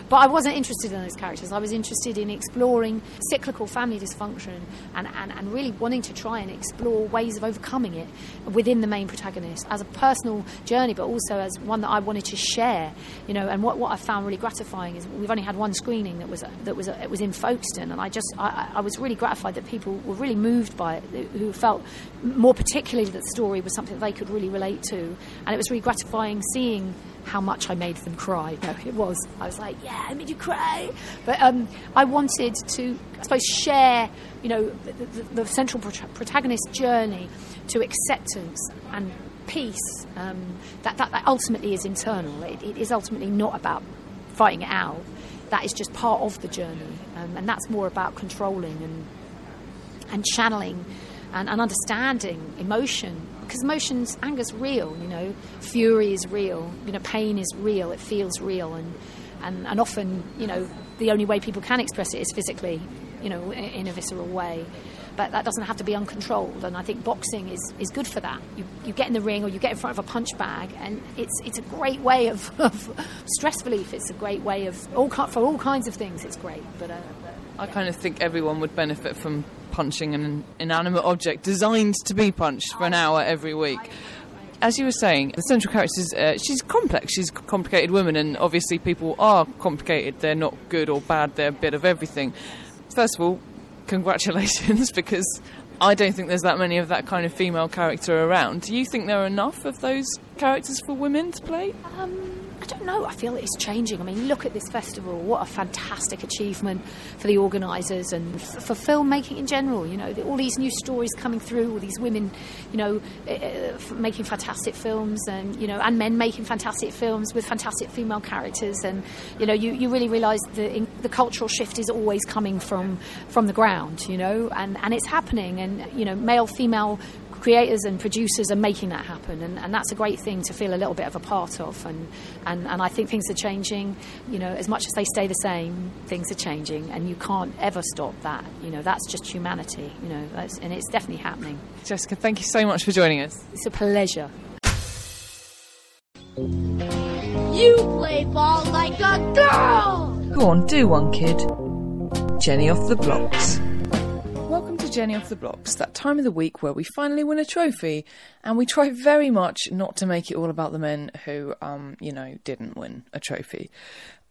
But I wasn't interested in those characters. I was interested in exploring cyclical family dysfunction, and, and, and really wanting to try and explore ways of overcoming it within the main protagonist as a personal journey, but also as one that I wanted to share. You know, and what, what I found really gratifying is we've only had one screening that was that was it was in Folkestone, and I just I, I was really gratified that people were really moved by it, who felt more particularly that the story was something that they could really relate to, and it was really gratifying seeing how much I made them cry. No, it was. I was like, yeah, I made you cry. But um, I wanted to, I suppose, share, you know, the, the, the central prot- protagonist's journey to acceptance and peace. Um, that, that, that ultimately is internal. It, it is ultimately not about fighting it out. That is just part of the journey. Um, and that's more about controlling and and channeling and, and understanding emotion. Because emotions, anger's real, you know, fury is real, you know, pain is real, it feels real, and, and, and often, you know, the only way people can express it is physically, you know, in, in a visceral way. But that doesn't have to be uncontrolled, and I think boxing is, is good for that. You you get in the ring, or you get in front of a punch bag, and it's it's a great way of, of stress relief. It's a great way of all for all kinds of things. It's great, but. Uh, but I yeah. kind of think everyone would benefit from punching an inanimate object designed to be punched for an hour every week. As you were saying, the central character is uh, she's complex. She's a complicated woman, and obviously people are complicated. They're not good or bad. They're a bit of everything. First of all, congratulations, because I don't think there's that many of that kind of female character around. Do you think there are enough of those characters for women to play? Um, I don't know. I feel it's changing. I mean, look at this festival. What a fantastic achievement for the organisers and f- for filmmaking in general. You know, the, all these new stories coming through, all these women, you know, uh, f- making fantastic films and, you know, and men making fantastic films with fantastic female characters. And, you know, you, you really realise the in, the cultural shift is always coming from, from the ground, you know, and, and it's happening. And, you know, male, female creators and producers are making that happen, and, and that's a great thing to feel a little bit of a part of. And, and, and I think things are changing, you know, as much as they stay the same, things are changing, and you can't ever stop that, you know, that's just humanity, you know, that's, and it's definitely happening. Jessica, thank you so much for joining us. It's a pleasure. You play ball like a girl! Go on, do one, kid. Jenny Off the Blocks. Welcome to Jenny Off the Blocks, that time of the week where we finally win a trophy, and we try very much not to make it all about the men who, um, you know, didn't win a trophy.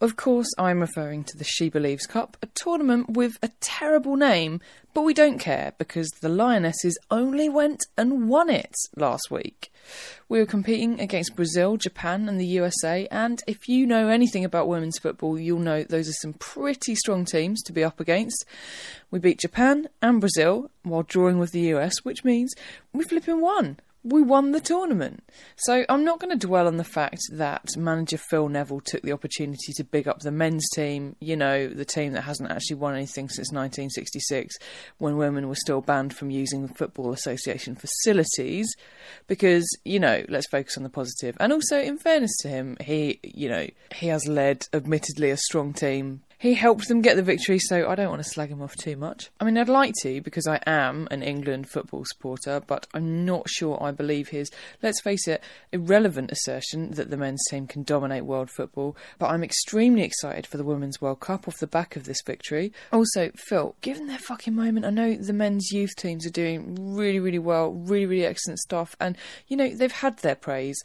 Of course, I'm referring to the She Believes Cup, a tournament with a terrible name, but we don't care because the Lionesses only went and won it last week. We were competing against Brazil, Japan and the U S A, and if you know anything about women's football, you'll know those are some pretty strong teams to be up against. We beat Japan and Brazil while drawing with the U S, which means we flipping won. We won the tournament. So I'm not going to dwell on the fact that manager Phil Neville took the opportunity to big up the men's team, you know, the team that hasn't actually won anything since nineteen sixty-six, when women were still banned from using the Football Association facilities, because, you know, let's focus on the positive. And also, in fairness to him, he, you know, he has led, admittedly, a strong team. He helped them get the victory, so I don't want to slag him off too much. I mean, I'd like to, because I am an England football supporter, but I'm not sure I believe his, let's face it, irrelevant assertion that the men's team can dominate world football. But I'm extremely excited for the Women's World Cup off the back of this victory. Also, Phil, given their fucking moment, I know the men's youth teams are doing really, really well, really, really excellent stuff, and, you know, they've had their praise.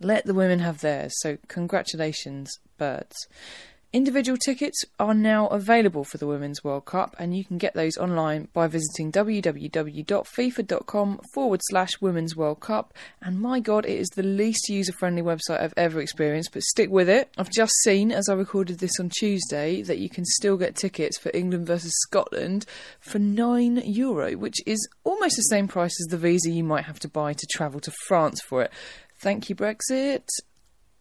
Let the women have theirs, so congratulations, birds. Individual tickets are now available for the Women's World Cup, and you can get those online by visiting www.fifa.com forward slash Women's World Cup. And my God, it is the least user-friendly website I've ever experienced, but stick with it. I've just seen, as I recorded this on Tuesday, that you can still get tickets for England versus Scotland for nine euro, which is almost the same price as the visa you might have to buy to travel to France for it. Thank you, Brexit.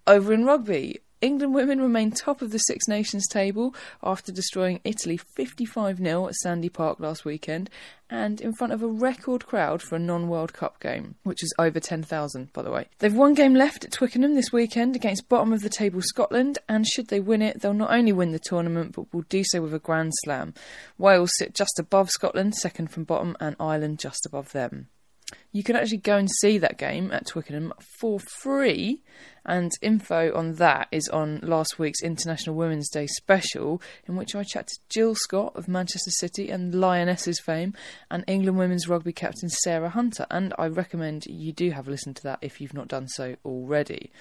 Over in rugby, England women remain top of the Six Nations table after destroying Italy fifty-five nil at Sandy Park last weekend, and in front of a record crowd for a non-World Cup game, which is over ten thousand, by the way. They've one game left at Twickenham this weekend against bottom of the table Scotland, and should they win it, they'll not only win the tournament, but will do so with a grand slam. Wales sit just above Scotland, second from bottom, and Ireland just above them. You can actually go and see that game at Twickenham for free, and info on that is on last week's International Women's Day special, in which I chat to Jill Scott of Manchester City and Lionesses fame, and England women's rugby captain Sarah Hunter, and I recommend you do have a listen to that if you've not done so already.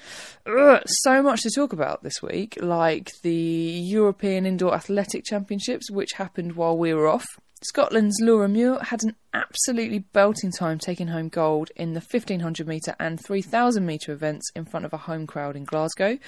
Ugh, so much to talk about this week, like the European Indoor Athletic Championships, which happened while we were off. Scotland's Laura Muir had an absolutely belting time taking home gold in the fifteen hundred metre and three thousand metre events in front of a home crowd in Glasgow,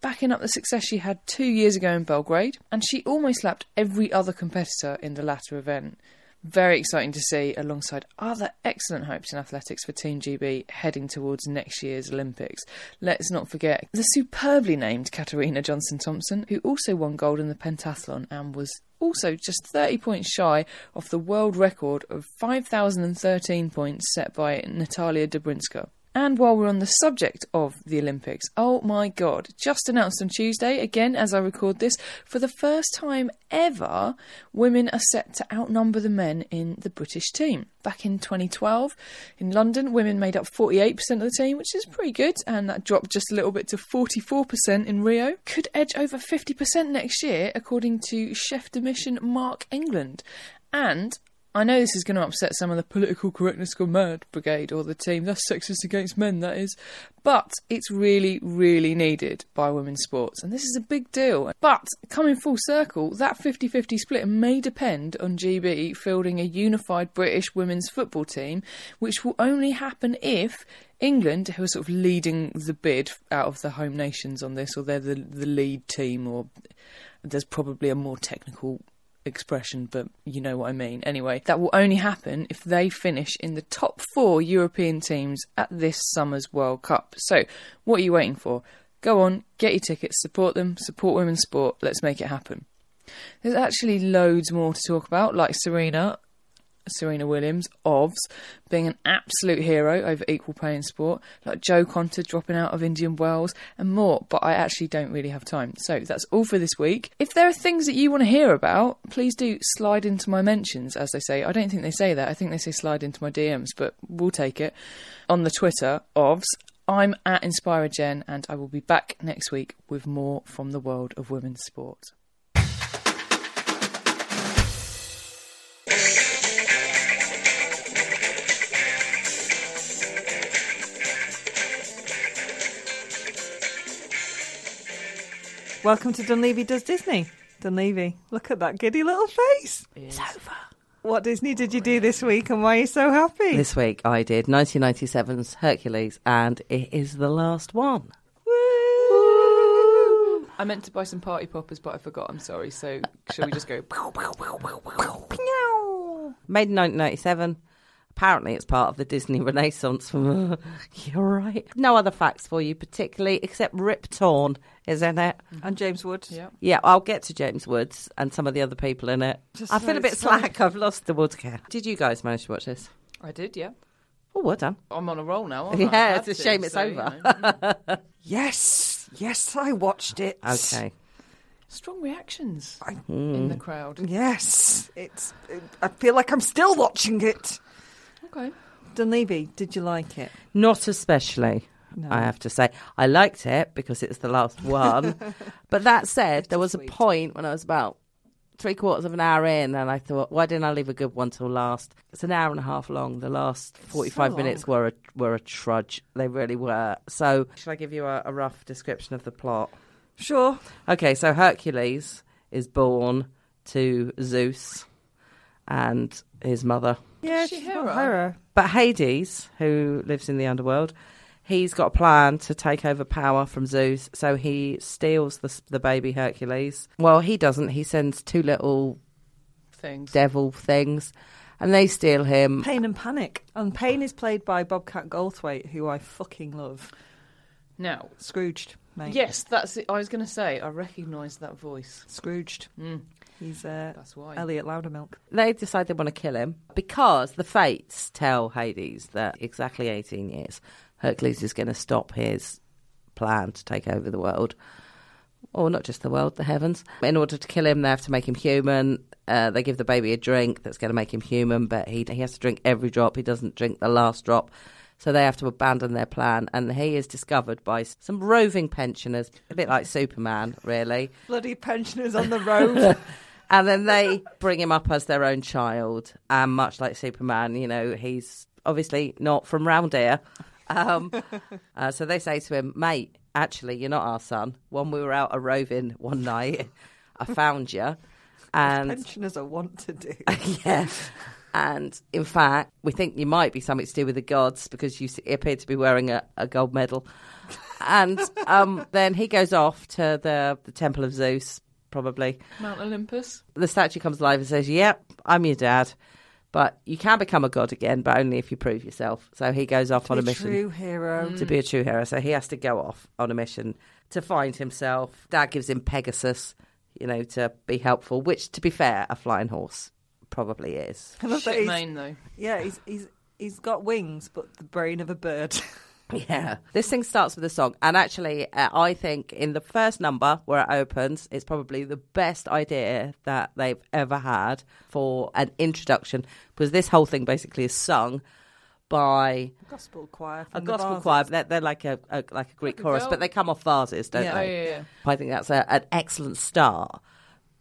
backing up the success she had two years ago in Belgrade, and she almost lapped every other competitor in the latter event. Very exciting to see, alongside other excellent hopes in athletics for Team G B heading towards next year's Olympics. Let's not forget the superbly named Katarina Johnson-Thompson, who also won gold in the pentathlon and was also just thirty points shy of the world record of five thousand thirteen points set by Natalia Dobrinska. And while we're on the subject of the Olympics, oh my God, just announced on Tuesday, again as I record this, for the first time ever, women are set to outnumber the men in the British team. Back in twenty twelve, in London, women made up forty-eight percent of the team, which is pretty good, and that dropped just a little bit to forty-four percent in Rio. Could edge over fifty percent next year, according to chef de mission Mark England. And I know this is going to upset some of the political correctness gone mad brigade or the team, that's sexist against men, that is. But it's really, really needed by women's sports. And this is a big deal. But coming full circle, that fifty-fifty split may depend on G B fielding a unified British women's football team, which will only happen if England, who are sort of leading the bid out of the home nations on this, or they're the, the lead team, or there's probably a more technical expression, but you know what I mean. Anyway, that will only happen if they finish in the top four European teams at this summer's World Cup. So, what are you waiting for? Go on, get your tickets, support them, support women's sport, let's make it happen. There's actually loads more to talk about, like Serena, Serena Williams, O V S, being an absolute hero over equal pay in sport, like Joe Konta dropping out of Indian Wells, and more, but I actually don't really have time. So that's all for this week. If there are things that you want to hear about, please do slide into my mentions, as they say. I don't think they say that. I think they say slide into my D Ms, but we'll take it. On the Twitter, O V S, I'm at InspiraGen, and I will be back next week with more from the world of women's sport. Welcome to Dunleavy Does Disney. Dunleavy, look at that giddy little face. It's over. What Disney did you do this week and why are you so happy? This week I did nineteen ninety-seven's Hercules, and it is the last one. Woo! I meant to buy some party poppers, but I forgot, I'm sorry. So shall we just go? Made in nineteen ninety-seven. Apparently it's part of the Disney Renaissance. You're right. No other facts for you particularly, except Rip Torn is in it. And James Woods. Yep. Yeah, I'll get to James Woods and some of the other people in it. Just I feel a bit slack. Time. I've lost the woodcare. Did you guys manage to watch this? I did, yeah. Oh, well done. I'm on a roll now, aren't I? Yeah, it's a shame it's over. You know. Yes, yes, I watched it. Okay. Strong reactions I, mm. in the crowd. Yes, it's. It, I feel like I'm still watching it. Okay. Dunleavy, did you like it? Not especially, no. I have to say. I liked it because it's the last one. But that said, there was sweet. a point when I was about three quarters of an hour in and I thought, why didn't I leave a good one till last? It's an hour and a half long. The last forty-five so minutes were a, were a trudge. They really were. So should I give you a, a rough description of the plot? Sure. Okay, so Hercules is born to Zeus and his mother. Yeah, she's she not her. But Hades, who lives in the underworld, he's got a plan to take over power from Zeus, so he steals the the baby Hercules. Well, he doesn't. He sends two little things, devil things, and they steal him. Pain and Panic. And Pain is played by Bobcat Goldthwait, who I fucking love. Now. Scrooged, mate. Yes, that's it. I was going to say, I recognise that voice. Scrooged. Mm. He's uh, That's why. Elliot Loudermilk. They decide they want to kill him because the fates tell Hades that exactly eighteen years, Hercules is going to stop his plan to take over the world. Or not just the world, the heavens. In order to kill him, they have to make him human. Uh, they give the baby a drink that's going to make him human, but he he has to drink every drop. He doesn't drink the last drop. So they have to abandon their plan, and he is discovered by some roving pensioners, a bit like Superman, really. Bloody pensioners on the road. And then they bring him up as their own child. And much like Superman, you know, he's obviously not from round here. Um, uh, so they say to him, mate, actually, you're not our son. When we were out a roving one night, I found you. And pensioners are want to do. Yeah. And in fact, we think you might be something to do with the gods because you appear to be wearing a, a gold medal. And um, then he goes off to the, the Temple of Zeus. Probably. Mount Olympus. The statue comes alive and says, yep, I'm your dad. But you can become a god again, but only if you prove yourself. So he goes off to on a mission. To be a true hero. To be a true hero. So he has to go off on a mission to find himself. Dad gives him Pegasus, you know, to be helpful, which, to be fair, a flying horse probably is. I love Shit mane, though. Yeah, he's, he's he's got wings, but the brain of a bird. Yeah. This thing starts with a song. And actually, uh, I think in the first number where it opens, it's probably the best idea that they've ever had for an introduction, because this whole thing basically is sung by a gospel choir. A gospel vases. choir. They're, they're like a, a like a Greek like a chorus, but they come off vases, don't yeah. they? Oh, yeah, yeah. I think that's a, an excellent start.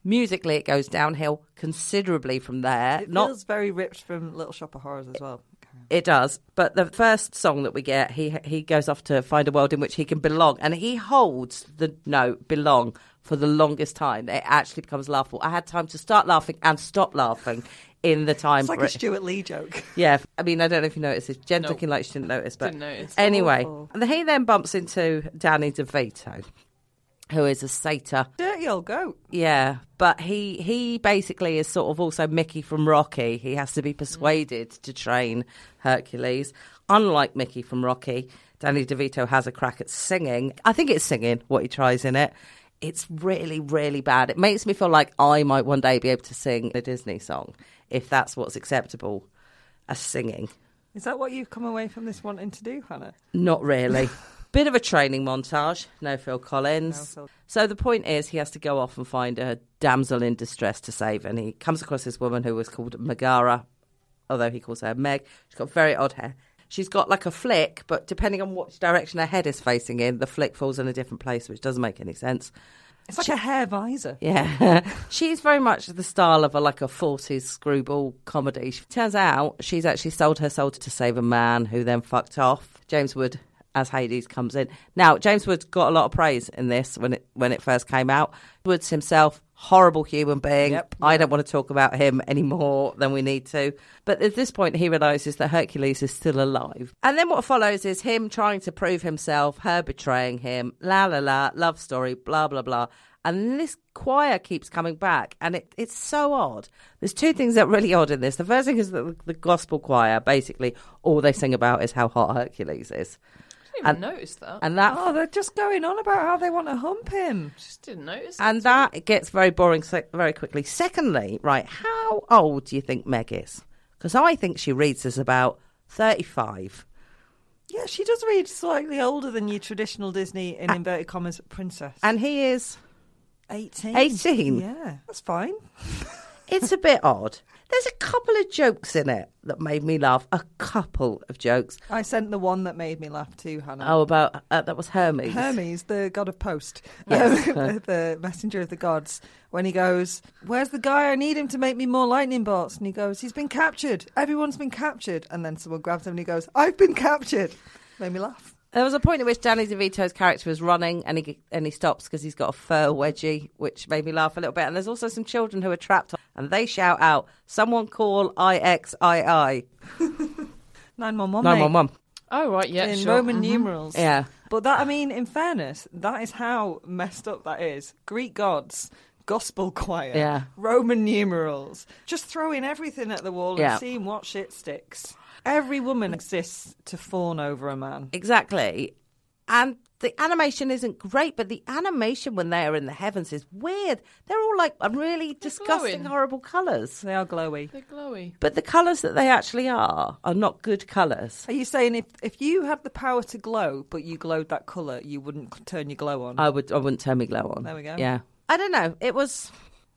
Musically, it goes downhill considerably from there. It Not... feels very ripped from Little Shop of Horrors as well. It does. But the first song that we get, he he goes off to find a world in which he can belong. And he holds the note, belong, for the longest time. It actually becomes laughable. I had time to start laughing and stop laughing in the time. It's like a Stuart Lee joke. Yeah. I mean, I don't know if you noticed this. Jen's nope. looking like she didn't notice. But didn't notice. Anyway, and he then bumps into Danny DeVito, who is a satyr. Dirty old goat. Yeah, but he he basically is sort of also Mickey from Rocky. He has to be persuaded mm. to train Hercules. Unlike Mickey from Rocky, Danny DeVito has a crack at singing. I think it's singing, what he tries in it. It's really, really bad. It makes me feel like I might one day be able to sing a Disney song, if that's what's acceptable as singing. Is that what you've come away from this wanting to do, Hannah? Not really. Bit of a training montage, no Phil Collins. No, so. so the point is he has to go off and find a damsel in distress to save, and he comes across this woman who was called Megara, although he calls her Meg. She's got very odd hair. She's got like a flick, but depending on what direction her head is facing in, the flick falls in a different place, which doesn't make any sense. It's like she, a hair visor. Yeah. She's very much the style of a, like a forties screwball comedy. She, turns out she's actually sold her soul to save a man who then fucked off. James Wood as Hades comes in. Now, James Wood got a lot of praise in this when it when it first came out. Woods himself, horrible human being. Yep. I don't want to talk about him any more than we need to. But at this point, he realises that Hercules is still alive. And then what follows is him trying to prove himself, her betraying him, la la la, love story, blah, blah, blah. And this choir keeps coming back, and it, it's so odd. There's two things that are really odd in this. The first thing is the, the gospel choir, basically, all they sing about is how hot Hercules is. I didn't even notice that. And that. Oh, they're just going on about how they want to hump him. Just didn't notice. And that it gets very boring very quickly. Secondly, right, how old do you think Meg is? Because I think she reads as about thirty-five. Yeah, she does read slightly older than your traditional Disney, in uh, inverted commas, princess. And he is? eighteen. eighteen? Yeah, that's fine. It's a bit odd. There's a couple of jokes in it that made me laugh. A couple of jokes. I sent the one that made me laugh too, Hannah. Oh, about... Uh, that was Hermes. Hermes, the god of post. Yes. Um, the messenger of the gods. When he goes, where's the guy? I need him to make me more lightning bolts. And he goes, he's been captured. Everyone's been captured. And then someone grabs him and he goes, I've been captured. Made me laugh. There was a point at which Danny DeVito's character was running and he and he stops because he's got a fur wedgie, which made me laugh a little bit. And there's also some children who are trapped on, and they shout out, someone call I X I I. nine one one, nine one one. Oh, right, yeah, in sure. Roman mm-hmm. numerals. Yeah. But that, I mean, in fairness, that is how messed up that is. Greek gods, gospel choir, yeah. Roman numerals. Just throwing everything at the wall yeah. and seeing what shit sticks. Every woman exists to fawn over a man. Exactly. And the animation isn't great, but the animation when they're in the heavens is weird. They're all like really they're disgusting, glowing. Horrible colours. They are glowy. They're glowy. But the colours that they actually are are not good colours. Are you saying if, if you had the power to glow, but you glowed that colour, you wouldn't turn your glow on? I, would, I wouldn't turn my glow on. There we go. Yeah. I don't know. It was,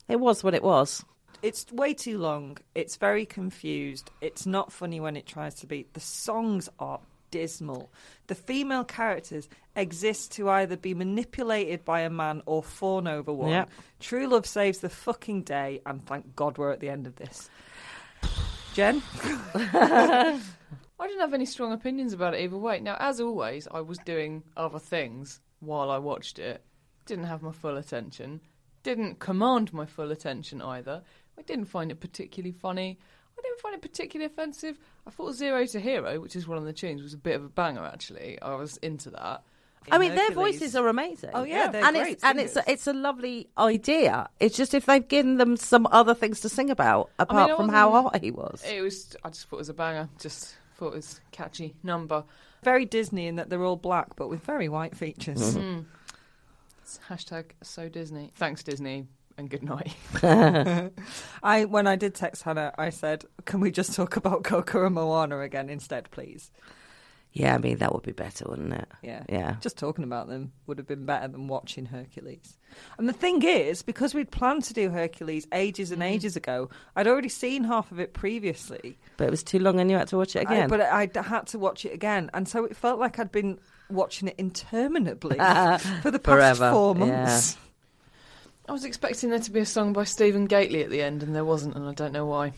it was what it was. It's way too long. It's very confused. It's not funny when it tries to be. The songs are dismal. The female characters exist to either be manipulated by a man or fawn over one. Yep. True love saves the fucking day, and thank God we're at the end of this. Jen? I didn't have any strong opinions about it either way. Now, as always, I was doing other things while I watched it. Didn't have my full attention. Didn't command my full attention either. I didn't find it particularly funny. I didn't find it particularly offensive. I thought Zero to Hero, which is one of the tunes, was a bit of a banger, actually. I was into that. I mean, Hercules. Their voices are amazing. Oh, yeah, yeah. They're and great it's, And it's a, it's a lovely idea. It's just if they've given them some other things to sing about, apart I mean, from how hot he was. It was. I just thought it was a banger. Just thought it was a catchy number. Very Disney in that they're all black, but with very white features. Mm. Hashtag so Disney. Thanks, Disney, and good night. I when I did text Hannah, I said, can we just talk about Coco and Moana again instead, please? Yeah, I mean, that would be better, wouldn't it? Yeah. yeah. Just talking about them would have been better than watching Hercules. And the thing is, because we'd planned to do Hercules ages and mm-hmm. ages ago, I'd already seen half of it previously. But it was too long and you had to watch it again. I, but I had to watch it again. And so it felt like I'd been watching it interminably for the past Forever. four months. Yeah. I was expecting there to be a song by Stephen Gately at the end, and there wasn't, and I don't know why.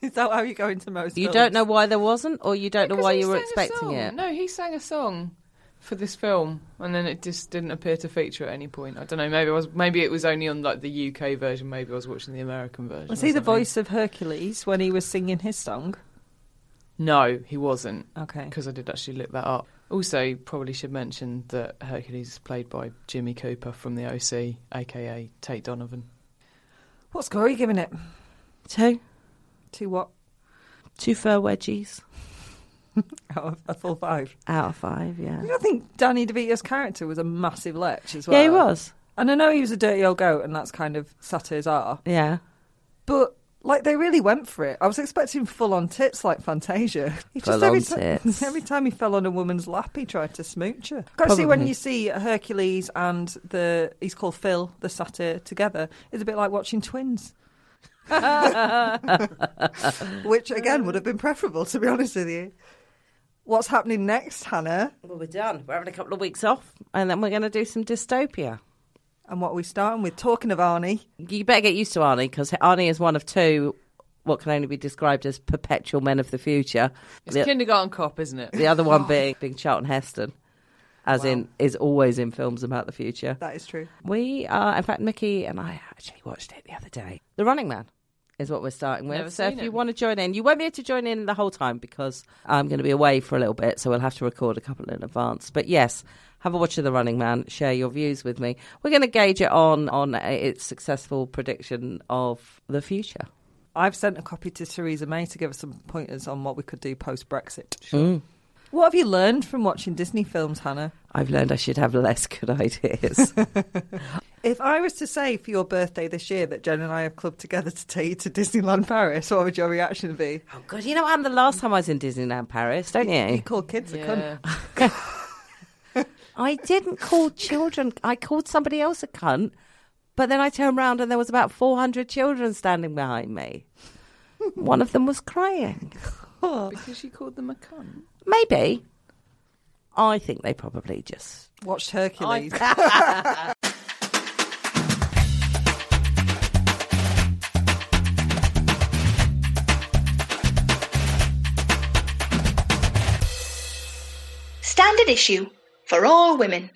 Is that how you go into most You films? Don't know why there wasn't, or you don't yeah, know why you were expecting it? No, he sang a song for this film, and then it just didn't appear to feature at any point. I don't know, maybe it was, maybe it was only on like the U K version, maybe I was watching the American version. Was he the voice of Hercules when he was singing his song? No, he wasn't. Okay. Because I did actually look that up. Also, probably should mention that Hercules is played by Jimmy Cooper from The O C, a k a. Tate Donovan. What score are you giving it? Two. Two what? Two fur wedgies. Out of a full five? Out of five, yeah. I think Danny DeVito's character was a massive lech as well. Yeah, he was. And I know he was a dirty old goat, and that's kind of satires are. Yeah. But, like, they really went for it. I was expecting full-on tits like Fantasia. He just every, tits. every time he fell on a woman's lap, he tried to smooch her. Got to see when you see Hercules and the... He's called Phil, the satyr, together. It's a bit like watching twins. Which again would have been preferable, to be honest with you. What's happening next, Hannah? Well, we're done. We're having a couple of weeks off, and then we're going to do some dystopia. And what are we starting with? Talking of Arnie, you better get used to Arnie, because Arnie is one of two what can only be described as perpetual men of the future. It's the, Kindergarten Cop, isn't it? The other one being being Charlton Heston. As wow. in, is always in films about the future. That is true. We are, in fact, Mickey and I actually watched it the other day. The Running Man is what we're starting with. Never so if it. you want to join in, you won't be able to join in the whole time because I'm going to be away for a little bit, so we'll have to record a couple in advance. But yes, have a watch of The Running Man. Share your views with me. We're going to gauge it on, on its successful prediction of the future. I've sent a copy to Theresa May to give us some pointers on what we could do post-Brexit. Sure. Mm. What have you learned from watching Disney films, Hannah? I've learned I should have less good ideas. If I was to say for your birthday this year that Jen and I have clubbed together to take you to Disneyland Paris, what would your reaction be? Oh, God, you know, I'm the last time I was in Disneyland Paris, don't you? You, you called kids yeah. a cunt. I didn't call children. I called somebody else a cunt, but then I turned round and there was about four hundred children standing behind me. One of them was crying. Because you called them a cunt? Maybe. I think they probably just... watched Hercules. I... Standard Issue for all women.